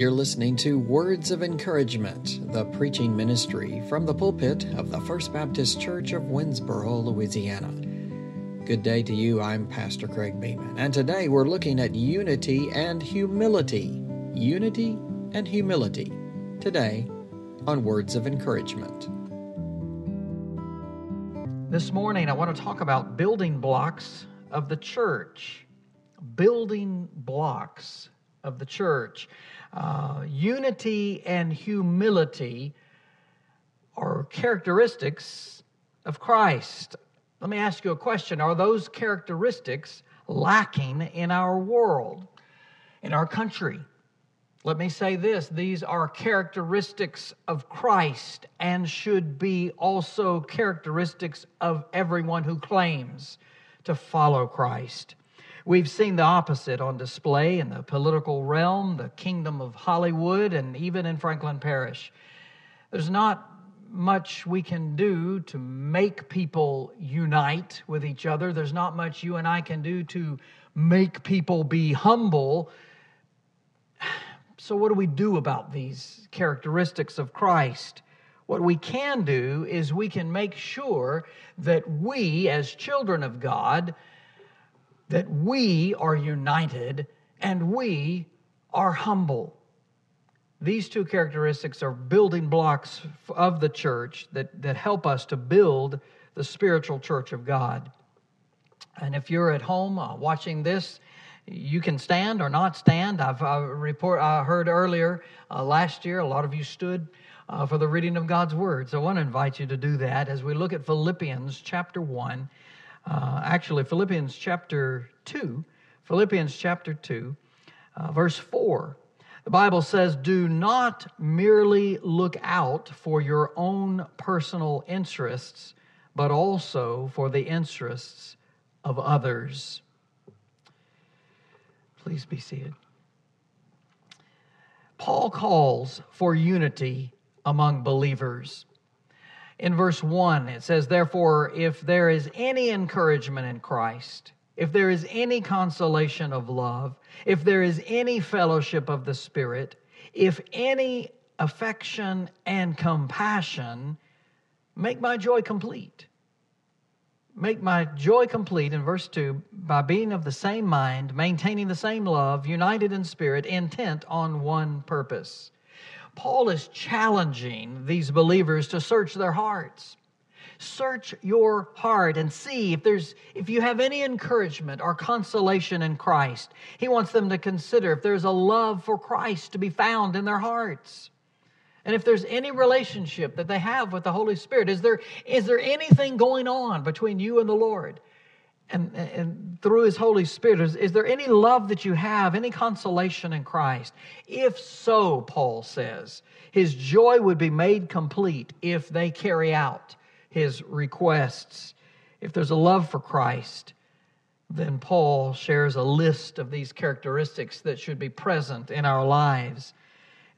You're listening to Words of Encouragement, the preaching ministry from the pulpit of the First Baptist Church of Winsboro, Louisiana. Good day to you. I'm Pastor Craig Beeman, and today we're looking at unity and humility. Unity and humility. Today on Words of Encouragement. This morning I want to talk about building blocks of the church. Building blocks of the church. Unity and humility are characteristics of Christ. Let me ask you a question. Are those characteristics lacking in our world, in our country? Let me say this. These are characteristics of Christ and should be also characteristics of everyone who claims to follow Christ. We've seen the opposite on display in the political realm, the kingdom of Hollywood, and even in Franklin Parish. There's not much we can do to make people unite with each other. There's not much you and I can do to make people be humble. So what do we do about these characteristics of Christ? What we can do is we can make sure that we, as children of God, that we are united and we are humble. These two characteristics are building blocks of the church that help us to build the spiritual church of God. And if you're at home watching this, you can stand or not stand. I heard earlier last year a lot of you stood for the reading of God's Word. So I want to invite you to do that as we look at Philippians chapter 1. Philippians chapter 2, verse 4. The Bible says, do not merely look out for your own personal interests, but also for the interests of others. Please be seated. Paul calls for unity among believers. In verse 1, it says, therefore, if there is any encouragement in Christ, if there is any consolation of love, if there is any fellowship of the Spirit, if any affection and compassion, make my joy complete. Make my joy complete, in verse 2, by being of the same mind, maintaining the same love, united in spirit, intent on one purpose. Paul is challenging these believers to search their hearts. Search your heart and see if you have any encouragement or consolation in Christ. He wants them to consider if there's a love for Christ to be found in their hearts. And if there's any relationship that they have with the Holy Spirit, is there anything going on between you and the Lord? And through His Holy Spirit, is there any love that you have, any consolation in Christ? If so, Paul says, His joy would be made complete if they carry out His requests. If there's a love for Christ, then Paul shares a list of these characteristics that should be present in our lives.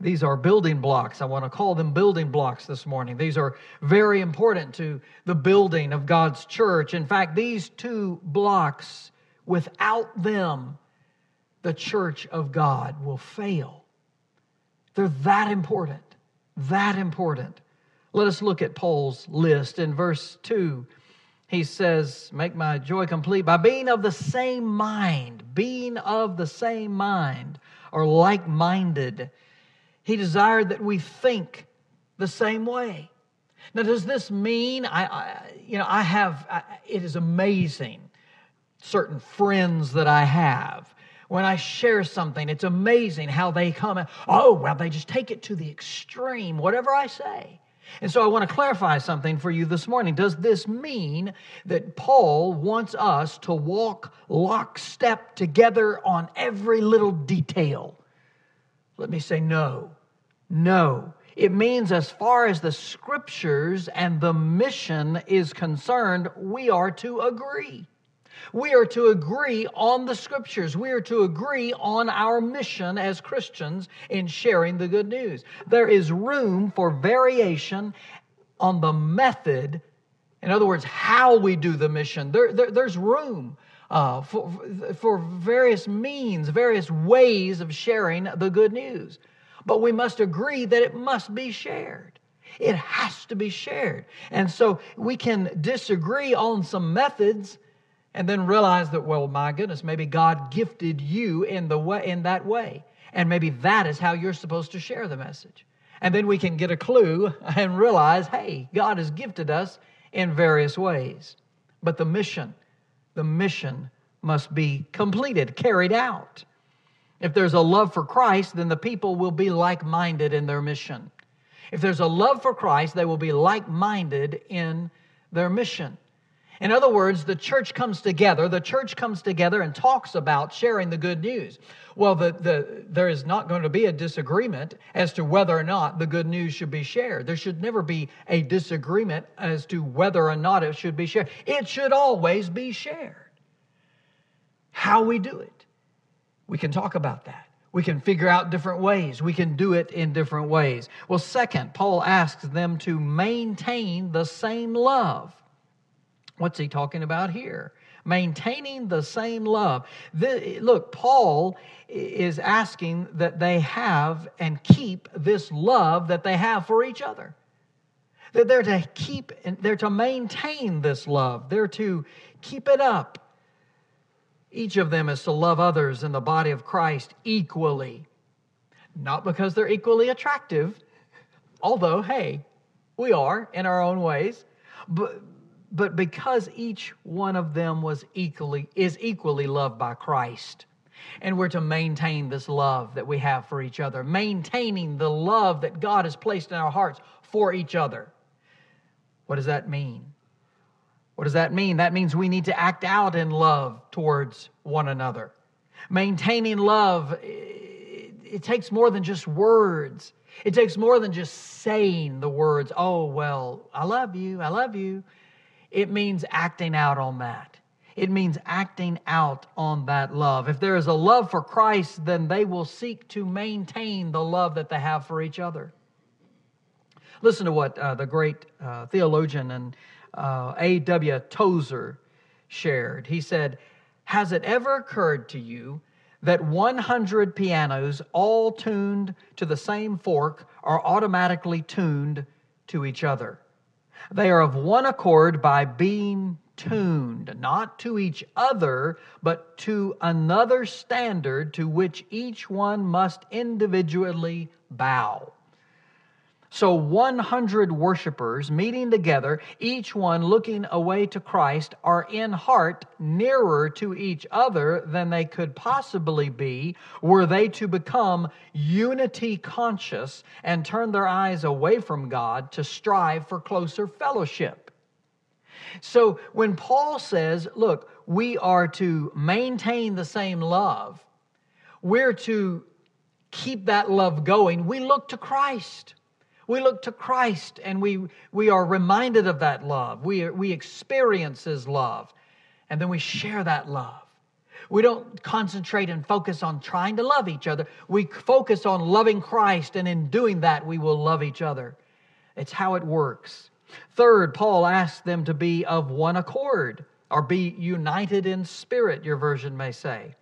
These are building blocks. I want to call them building blocks this morning. These are very important to the building of God's church. In fact, these two blocks, without them, the church of God will fail. They're that important, that important. Let us look at Paul's list. In verse 2, he says, make my joy complete by being of the same mind, or like-minded. He desired that we think the same way. Now, does this mean it is amazing certain friends that I have. When I share something, it's amazing how they come. They just take it to the extreme, whatever I say. And so I want to clarify something for you this morning. Does this mean that Paul wants us to walk lockstep together on every little detail? Let me say no. It means as far as the Scriptures and the mission is concerned, we are to agree. We are to agree on the Scriptures. We are to agree on our mission as Christians in sharing the good news. There is room for variation on the method. In other words, how we do the mission. There's room for various means, various ways of sharing the good news. but we must agree that it must be shared. It has to be shared. And so we can disagree on some methods and then realize that, well, my goodness, maybe God gifted you in that way. And maybe that is how you're supposed to share the message. And then we can get a clue and realize, hey, God has gifted us in various ways. But the mission must be completed, carried out. If there's a love for Christ, then the people will be like-minded in their mission. If there's a love for Christ, they will be like-minded in their mission. In other words, the church comes together and talks about sharing the good news. Well, there is not going to be a disagreement as to whether or not the good news should be shared. There should never be a disagreement as to whether or not it should be shared. It should always be shared. How we do it, we can talk about that. We can figure out different ways. We can do it in different ways. Well, second, Paul asks them to maintain the same love. What's he talking about here? Maintaining the same love. Look, Paul is asking that they have and keep this love that they have for each other. That they're to keep, they're to maintain this love. They're to keep it up. Each of them is to love others in the body of Christ equally. Not because they're equally attractive, although, hey, we are in our own ways, but because each one of them is equally loved by Christ. And we're to maintain this love that we have for each other, maintaining the love that God has placed in our hearts for each other. What does that mean? What does that mean? That means we need to act out in love towards one another. Maintaining love, it takes more than just words. It takes more than just saying the words, oh, well, I love you. It means acting out on that. It means acting out on that love. If there is a love for Christ, then they will seek to maintain the love that they have for each other. Listen to what the great theologian and A.W. Tozer shared. He said, has it ever occurred to you that 100 pianos all tuned to the same fork are automatically tuned to each other? They are of one accord by being tuned, not to each other, but to another standard to which each one must individually bow. So 100 worshipers meeting together, each one looking away to Christ, are in heart nearer to each other than they could possibly be were they to become unity conscious and turn their eyes away from God to strive for closer fellowship. So when Paul says, look, we are to maintain the same love, we're to keep that love going, we look to Christ. We look to Christ and we are reminded of that love. We experience His love and then we share that love. We don't concentrate and focus on trying to love each other. We focus on loving Christ, and in doing that we will love each other. It's how it works. Third, Paul asks them to be of one accord, or be united in spirit, your version may say.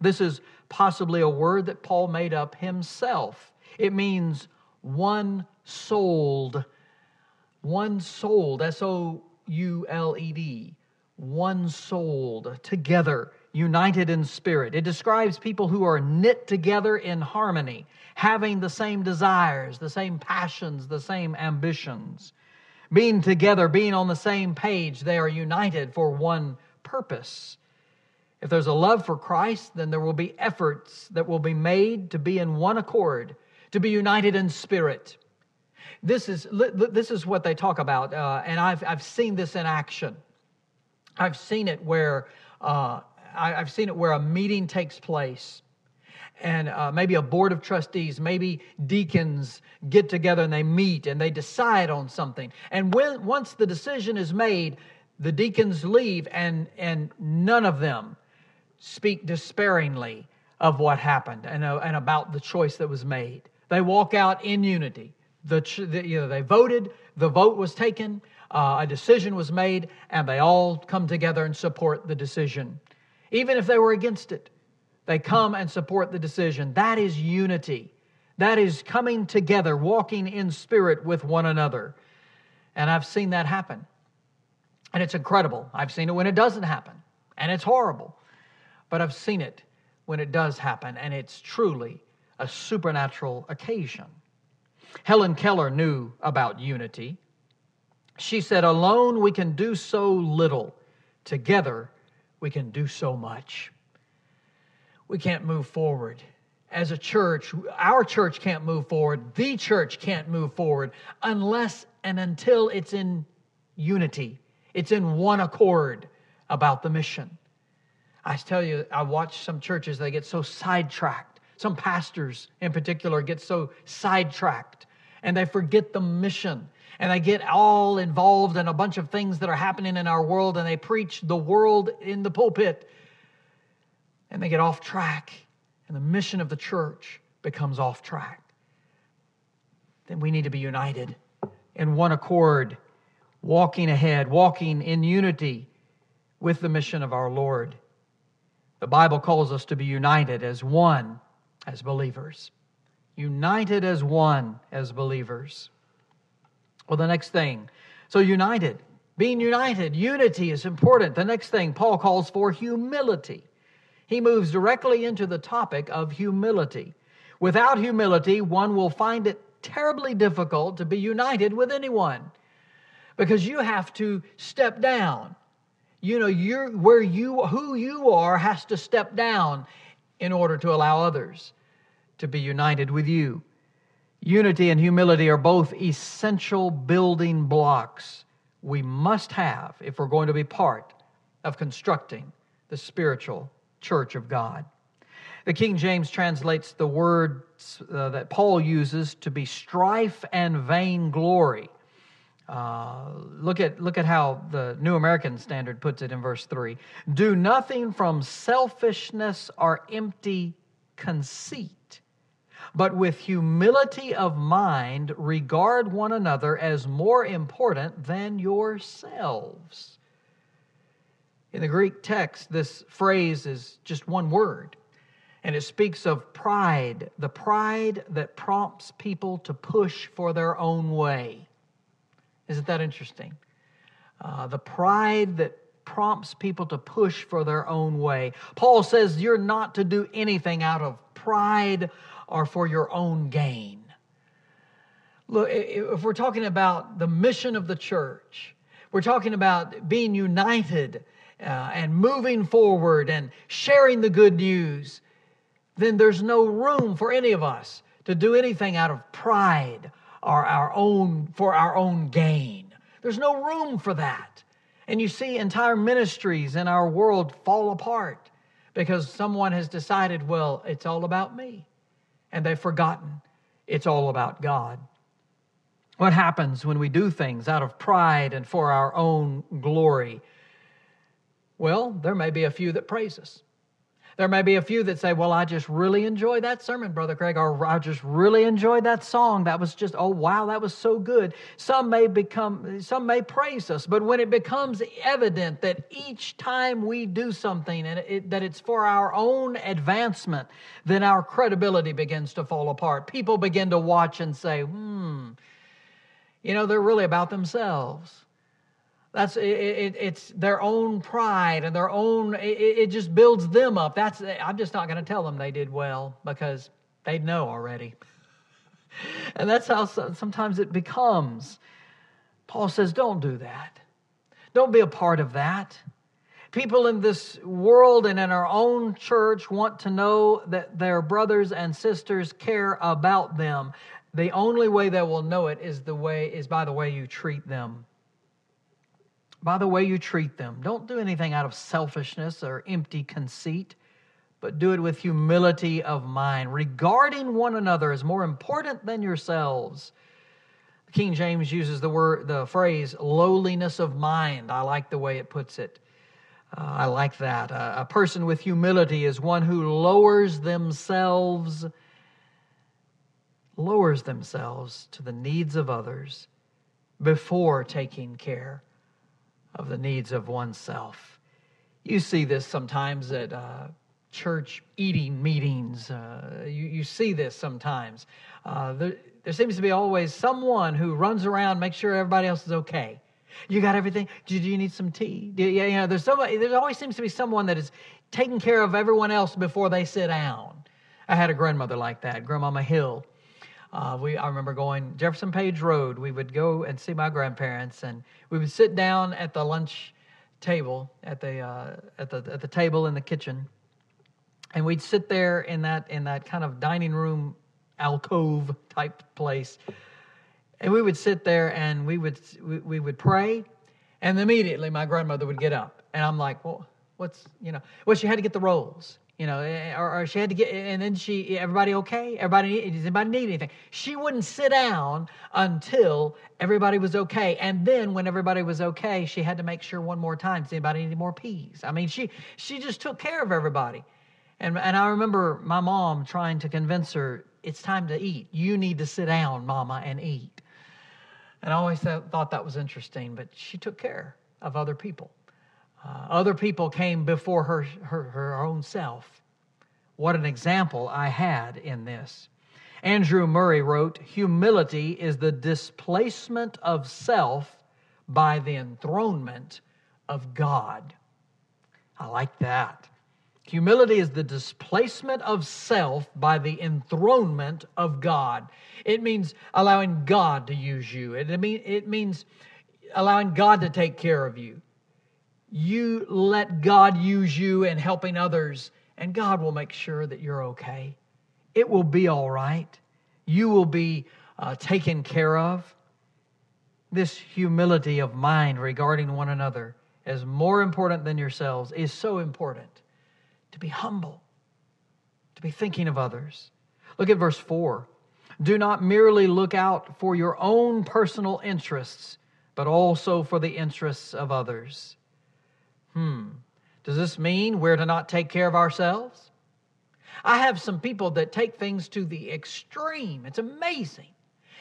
This is possibly a word that Paul made up himself. It means one souled, souled, one souled, together, united in spirit. It describes people who are knit together in harmony, having the same desires, the same passions, the same ambitions. Being together, being on the same page, they are united for one purpose. If there's a love for Christ, then there will be efforts that will be made to be in one accord, to be united in spirit. This is what they talk about, and I've seen this in action. I've seen it where a meeting takes place, and maybe a board of trustees, maybe deacons get together and they meet and they decide on something. And once the decision is made, the deacons leave, and none of them speak despairingly of what happened and about the choice that was made. They walk out in unity. They voted, the vote was taken, a decision was made, and they all come together and support the decision. Even if they were against it, they come and support the decision. That is unity. That is coming together, walking in spirit with one another. And I've seen that happen. And it's incredible. I've seen it when it doesn't happen. And it's horrible. But I've seen it when it does happen. And it's truly a supernatural occasion. Helen Keller knew about unity. She said, alone we can do so little. Together we can do so much. We can't move forward. As a church, our church can't move forward. The church can't move forward unless and until it's in unity. It's in one accord about the mission. I tell you, I watch some churches, they get so sidetracked. Some pastors in particular get so sidetracked and they forget the mission. And they get all involved in a bunch of things that are happening in our world and they preach the world in the pulpit. And they get off track. And the mission of the church becomes off track. Then we need to be united in one accord, walking ahead, walking in unity with the mission of our Lord. The Bible calls us to be united as one as believers. United as one as believers. Well, the next thing. So united, being united, unity is important. The next thing, Paul calls for humility. He moves directly into the topic of humility. Without humility, one will find it terribly difficult to be united with anyone because you have to step down. You know, who you are has to step down in order to allow others to be united with you. Unity and humility are both essential building blocks we must have if we're going to be part of constructing the spiritual church of God. The King James translates the words that Paul uses to be strife and vainglory. Look at how the New American Standard puts it in verse 3. Do nothing from selfishness or empty conceit, but with humility of mind regard one another as more important than yourselves. In the Greek text, this phrase is just one word, and it speaks of pride, the pride that prompts people to push for their own way. Isn't that interesting? The pride that prompts people to push for their own way. Paul says you're not to do anything out of pride or for your own gain. Look, if we're talking about the mission of the church, we're talking about being united and moving forward and sharing the good news, then there's no room for any of us to do anything out of pride or for our own gain. There's no room for that. And you see entire ministries in our world fall apart because someone has decided, well, it's all about me. And they've forgotten it's all about God. What happens when we do things out of pride and for our own glory? Well, there may be a few that praise us. There may be a few that say, well, I just really enjoyed that sermon, Brother Craig, or I just really enjoyed that song. That was just, oh, wow, that was so good. Some may praise us, but when it becomes evident that each time we do something and that it's for our own advancement, then our credibility begins to fall apart. People begin to watch and say, you know, they're really about themselves. It's their own pride and their own, it just builds them up. I'm just not going to tell them they did well because they know already. And that's how sometimes it becomes. Paul says, don't do that. Don't be a part of that. People in this world and in our own church want to know that their brothers and sisters care about them. The only way they will know it is by the way you treat them. By the way you treat them. Don't do anything out of selfishness or empty conceit, but do it with humility of mind, regarding one another as more important than yourselves. King James uses the phrase lowliness of mind. I like the way it puts it. I like that. A person with humility is one who lowers themselves to the needs of others before taking care of the needs of oneself. You see this sometimes at church eating meetings. You see this sometimes. There seems to be always someone who runs around, makes sure everybody else is okay. You got everything? Do you need some tea? There always seems to be someone that is taking care of everyone else before they sit down. I had a grandmother like that, Grandmama Hill. I remember going Jefferson Page Road. We would go and see my grandparents, and we would sit down at the lunch table at the table in the kitchen, and we'd sit there in that kind of dining room alcove type place. And we would sit there and we would pray, and immediately my grandmother would get up, and I'm like, well, she had to get the rolls, or she had to get, and then everybody okay? Does anybody need anything? She wouldn't sit down until everybody was okay, and then when everybody was okay, she had to make sure one more time, does anybody need more peas? I mean, she just took care of everybody, and I remember my mom trying to convince her, it's time to eat. You need to sit down, Mama, and eat. And I always thought that was interesting, but she took care of other people. Other people came before her own self. What an example I had in this. Andrew Murray wrote, "Humility is the displacement of self by the enthronement of God." I like that. Humility is the displacement of self by the enthronement of God. It means allowing God to use you. It means allowing God to take care of you. You let God use you in helping others, and God will make sure that you're okay. It will be all right. You will be taken care of. This humility of mind regarding one another as more important than yourselves is so important. To be humble, to be thinking of others. Look at verse 4. Do not merely look out for your own personal interests, but also for the interests of others. Does this mean we're to not take care of ourselves? I have some people that take things to the extreme. It's amazing.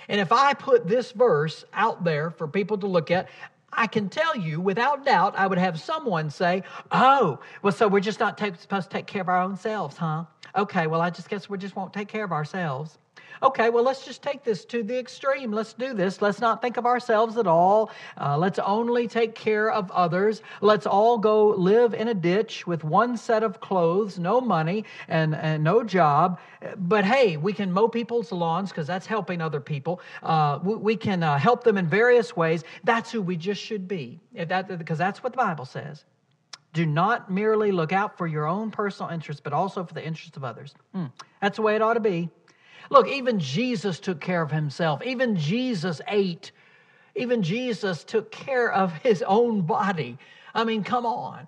And if I put this verse out there for people to look at, I can tell you, without doubt, I would have someone say, oh, well, so we're just not supposed to take care of our own selves, huh? Okay, well, I just guess we just won't take care of ourselves. Okay, well, let's just take this to the extreme. Let's do this. Let's not think of ourselves at all. Let's only take care of others. Let's all go live in a ditch with one set of clothes, no money, and no job. But hey, we can mow people's lawns because that's helping other people. We can help them in various ways. That's who we just should be, because that's what the Bible says. Do not merely look out for your own personal interests, but also for the interests of others. That's the way it ought to be. Look, even Jesus took care of himself. Even Jesus ate. Even Jesus took care of his own body. I mean, come on.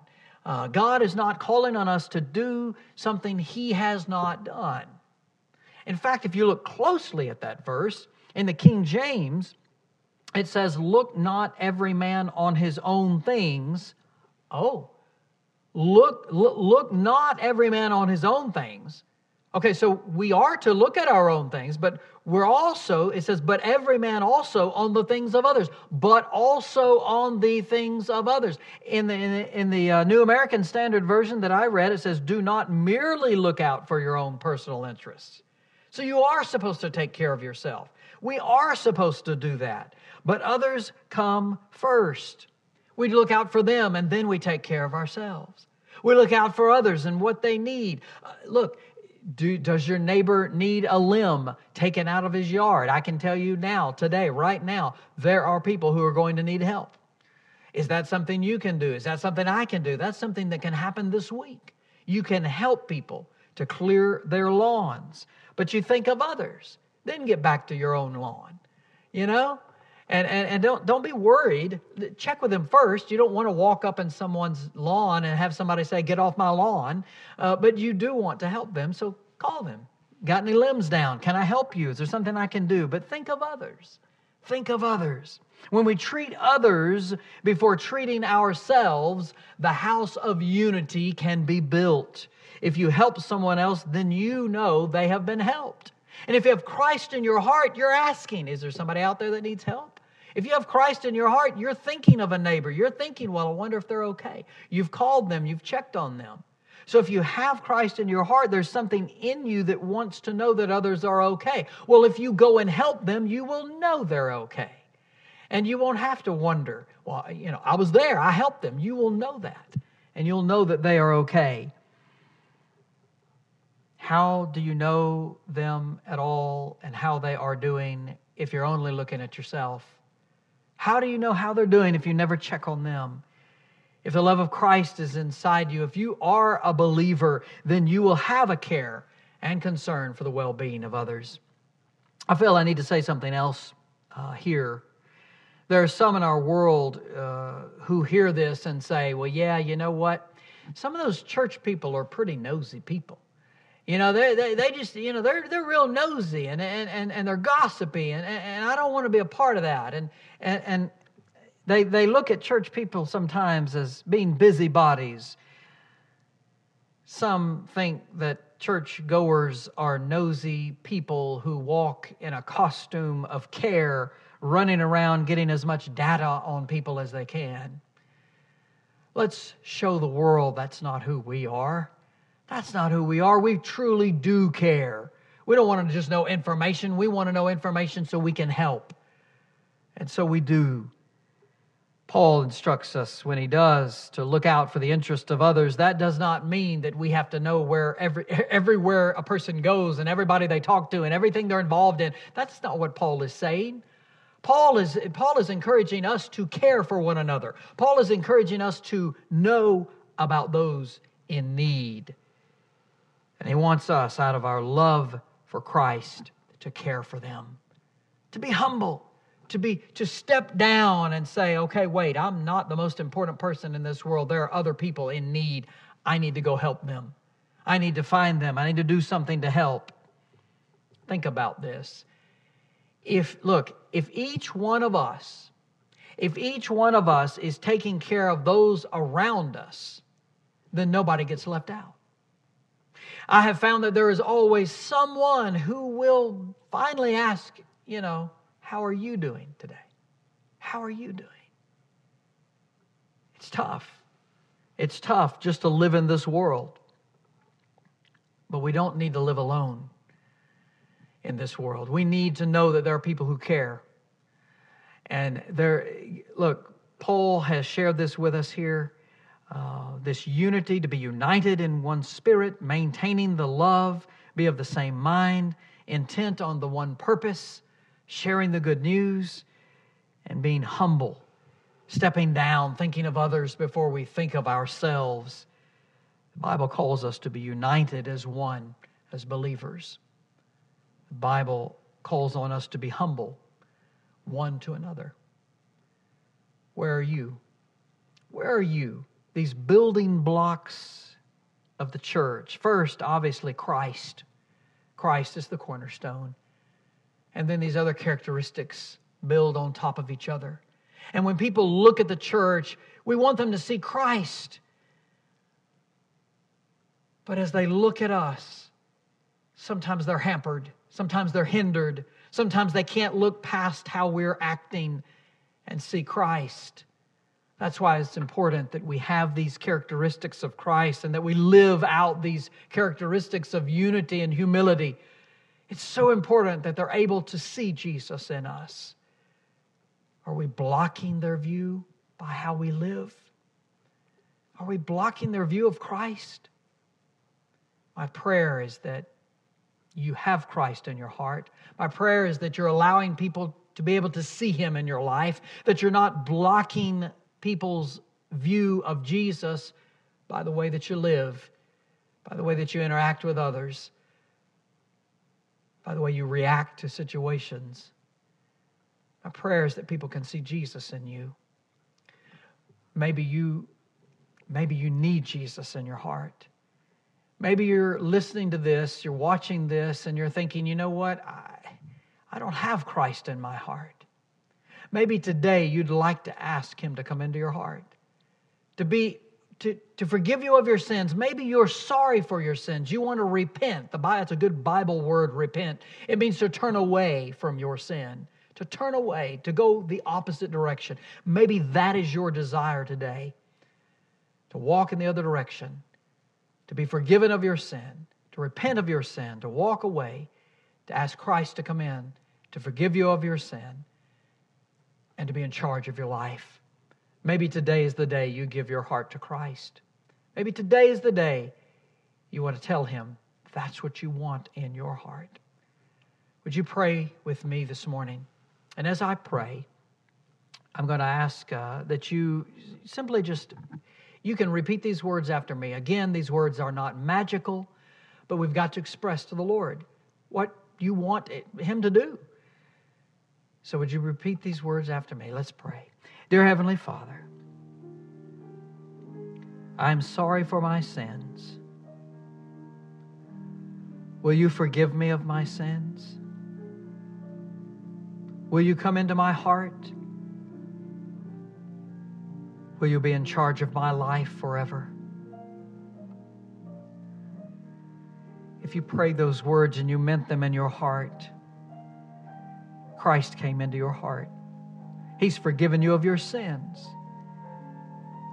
God is not calling on us to do something he has not done. In fact, if you look closely at that verse, in the King James, it says, look not every man on his own things. Oh, look not every man on his own things. Okay, so we are to look at our own things, but we're also, it says, but every man also on the things of others, but also on the things of others. In the New American Standard Version that I read, it says, do not merely look out for your own personal interests. So you are supposed to take care of yourself. We are supposed to do that, but others come first. We look out for them, and then we take care of ourselves. We look out for others and what they need. Does your neighbor need a limb taken out of his yard? I can tell you now, today, right now, there are people who are going to need help. Is that something you can do? Is that something I can do? That's something that can happen this week. You can help people to clear their lawns, but you think of others. Then get back to your own lawn, And don't be worried. Check with them first. You don't want to walk up in someone's lawn and have somebody say, get off my lawn. But you do want to help them, so call them. Got any limbs down? Can I help you? Is there something I can do? But think of others. Think of others. When we treat others before treating ourselves, the house of unity can be built. If you help someone else, then you know they have been helped. And if you have Christ in your heart, you're asking, is there somebody out there that needs help? If you have Christ in your heart, you're thinking of a neighbor. You're thinking, well, I wonder if they're okay. You've called them. You've checked on them. So if you have Christ in your heart, there's something in you that wants to know that others are okay. Well, if you go and help them, you will know they're okay. And you won't have to wonder, well, you know, I was there, I helped them. You will know that. And you'll know that they are okay. How do you know them at all and how they are doing if you're only looking at yourself? How do you know how they're doing if you never check on them? If the love of Christ is inside you, if you are a believer, then you will have a care and concern for the well-being of others. I feel I need to say something else here. There are some in our world who hear this and say, well, yeah, you know what? Some of those church people are pretty nosy people. You know, they just, you know, they're real nosy and they're gossipy and I don't want to be a part of that. And they look at church people sometimes as being busybodies. Some think that churchgoers are nosy people who walk in a costume of care, running around getting as much data on people as they can. Let's show the world that's not who we are. That's not who we are. We truly do care. We don't want to just know information. We want to know information so we can help. And so we do. Paul instructs us when he does to look out for the interest of others. That does not mean that we have to know where everywhere a person goes and everybody they talk to and everything they're involved in. That's not what Paul is saying. Paul is encouraging us to care for one another. Paul is encouraging us to know about those in need. And he wants us, out of our love for Christ, to care for them, to be humble, to step down and say, okay, wait, I'm not the most important person in this world. There are other people in need. I need to go help them. I need to find them. I need to do something to help. Think about this. If each one of us is taking care of those around us, then nobody gets left out. I have found that there is always someone who will finally ask, you know, how are you doing today? How are you doing? It's tough. It's tough just to live in this world. But we don't need to live alone in this world. We need to know that there are people who care. And look, Paul has shared this with us here. This unity, to be united in one spirit, maintaining the love, be of the same mind, intent on the one purpose, sharing the good news, and being humble, stepping down, thinking of others before we think of ourselves. The Bible calls us to be united as one, as believers. The Bible calls on us to be humble, one to another. Where are you? Where are you? These building blocks of the church. First, obviously, Christ. Christ is the cornerstone. And then these other characteristics build on top of each other. And when people look at the church, we want them to see Christ. But as they look at us, sometimes they're hampered. Sometimes they're hindered. Sometimes they can't look past how we're acting and see Christ. That's why it's important that we have these characteristics of Christ and that we live out these characteristics of unity and humility. It's so important that they're able to see Jesus in us. Are we blocking their view by how we live? Are we blocking their view of Christ? My prayer is that you have Christ in your heart. My prayer is that you're allowing people to be able to see Him in your life, that you're not blocking people's view of Jesus by the way that you live, by the way that you interact with others, by the way you react to situations. My prayer is that people can see Jesus in you. Maybe you need Jesus in your heart. Maybe you're listening to this, you're watching this, and you're thinking, you know what? I don't have Christ in my heart. Maybe today you'd like to ask Him to come into your heart, to forgive you of your sins. Maybe you're sorry for your sins. You want to repent. That's a good Bible word, repent. It means to turn away from your sin, to turn away, to go the opposite direction. Maybe that is your desire today, to walk in the other direction, to be forgiven of your sin, to repent of your sin, to walk away, to ask Christ to come in, to forgive you of your sin, and to be in charge of your life. Maybe today is the day you give your heart to Christ. Maybe today is the day you want to tell Him that's what you want in your heart. Would you pray with me this morning? And as I pray, I'm going to ask that you simply just, you can repeat these words after me. Again, these words are not magical, but we've got to express to the Lord what you want Him to do. So would you repeat these words after me? Let's pray. Dear Heavenly Father, I'm sorry for my sins. Will you forgive me of my sins? Will you come into my heart? Will you be in charge of my life forever? If you prayed those words and you meant them in your heart, Christ came into your heart. He's forgiven you of your sins.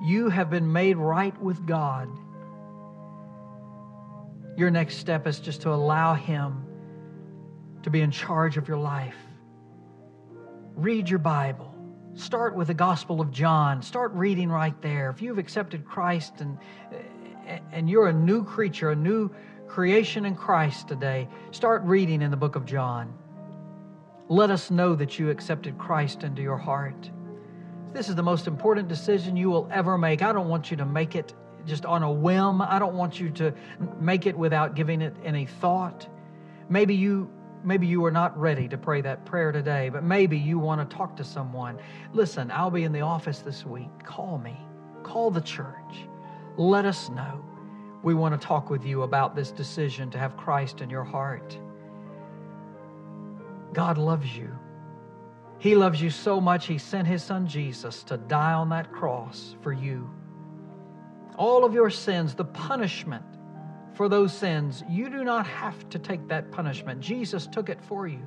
You have been made right with God. Your next step is just to allow Him to be in charge of your life. Read your Bible. Start with the Gospel of John. Start reading right there. If you've accepted Christ and you're a new creature, a new creation in Christ today, start reading in the book of John. Let us know that you accepted Christ into your heart. This is the most important decision you will ever make. I don't want you to make it just on a whim. I don't want you to make it without giving it any thought. Maybe you are not ready to pray that prayer today, but maybe you want to talk to someone. Listen, I'll be in the office this week. Call me. Call the church. Let us know. We want to talk with you about this decision to have Christ in your heart. God loves you. He loves you so much, He sent His Son Jesus to die on that cross for you. All of your sins, the punishment for those sins, you do not have to take that punishment. Jesus took it for you.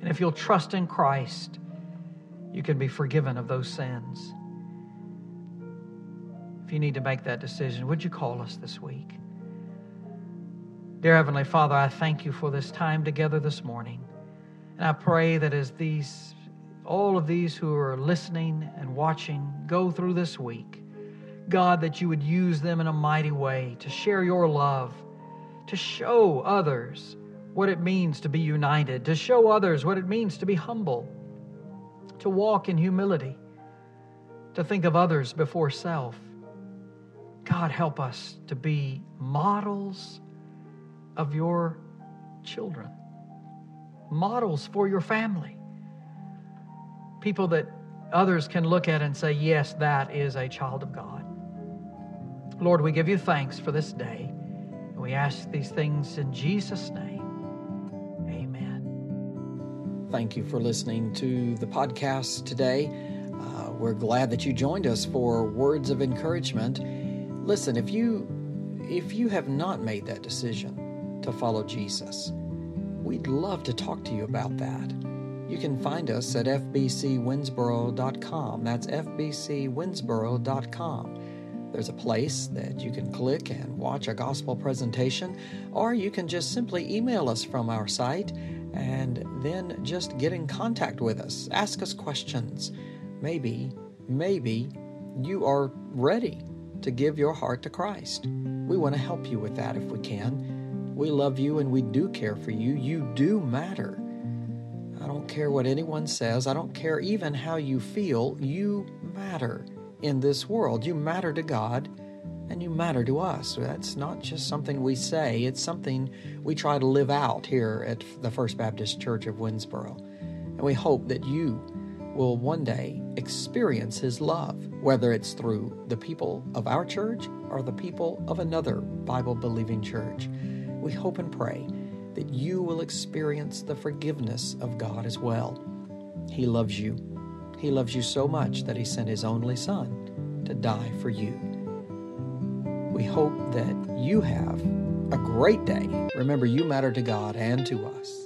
And if you'll trust in Christ, you can be forgiven of those sins. If you need to make that decision, would you call us this week? Dear Heavenly Father, I thank you for this time together this morning. And I pray that as all of these who are listening and watching go through this week, God, that you would use them in a mighty way to share your love, to show others what it means to be united, to show others what it means to be humble, to walk in humility, to think of others before self. God, help us to be models of your children, models for your family, people that others can look at and say, yes, that is a child of God. Lord, we give you thanks for this day, and we ask these things in Jesus' name. Amen. Thank you for listening to the podcast today. We're glad that you joined us for words of encouragement. Listen, if you have not made that decision to follow Jesus, we'd love to talk to you about that. You can find us at fbcwinsboro.com. That's fbcwinsboro.com. There's a place that you can click and watch a gospel presentation, or you can just simply email us from our site and then just get in contact with us. Ask us questions. Maybe you are ready to give your heart to Christ. We want to help you with that if we can. We love you and we do care for you. You do matter. I don't care what anyone says. I don't care even how you feel. You matter. In this world, you matter to God and you matter to us. That's not just something we say, it's something we try to live out here at the First Baptist Church of Winsboro. And we hope that you will one day experience His love, whether it's through the people of our church or the people of another Bible-believing church. We hope and pray that you will experience the forgiveness of God as well. He loves you. He loves you so much that He sent His only Son to die for you. We hope that you have a great day. Remember, you matter to God and to us.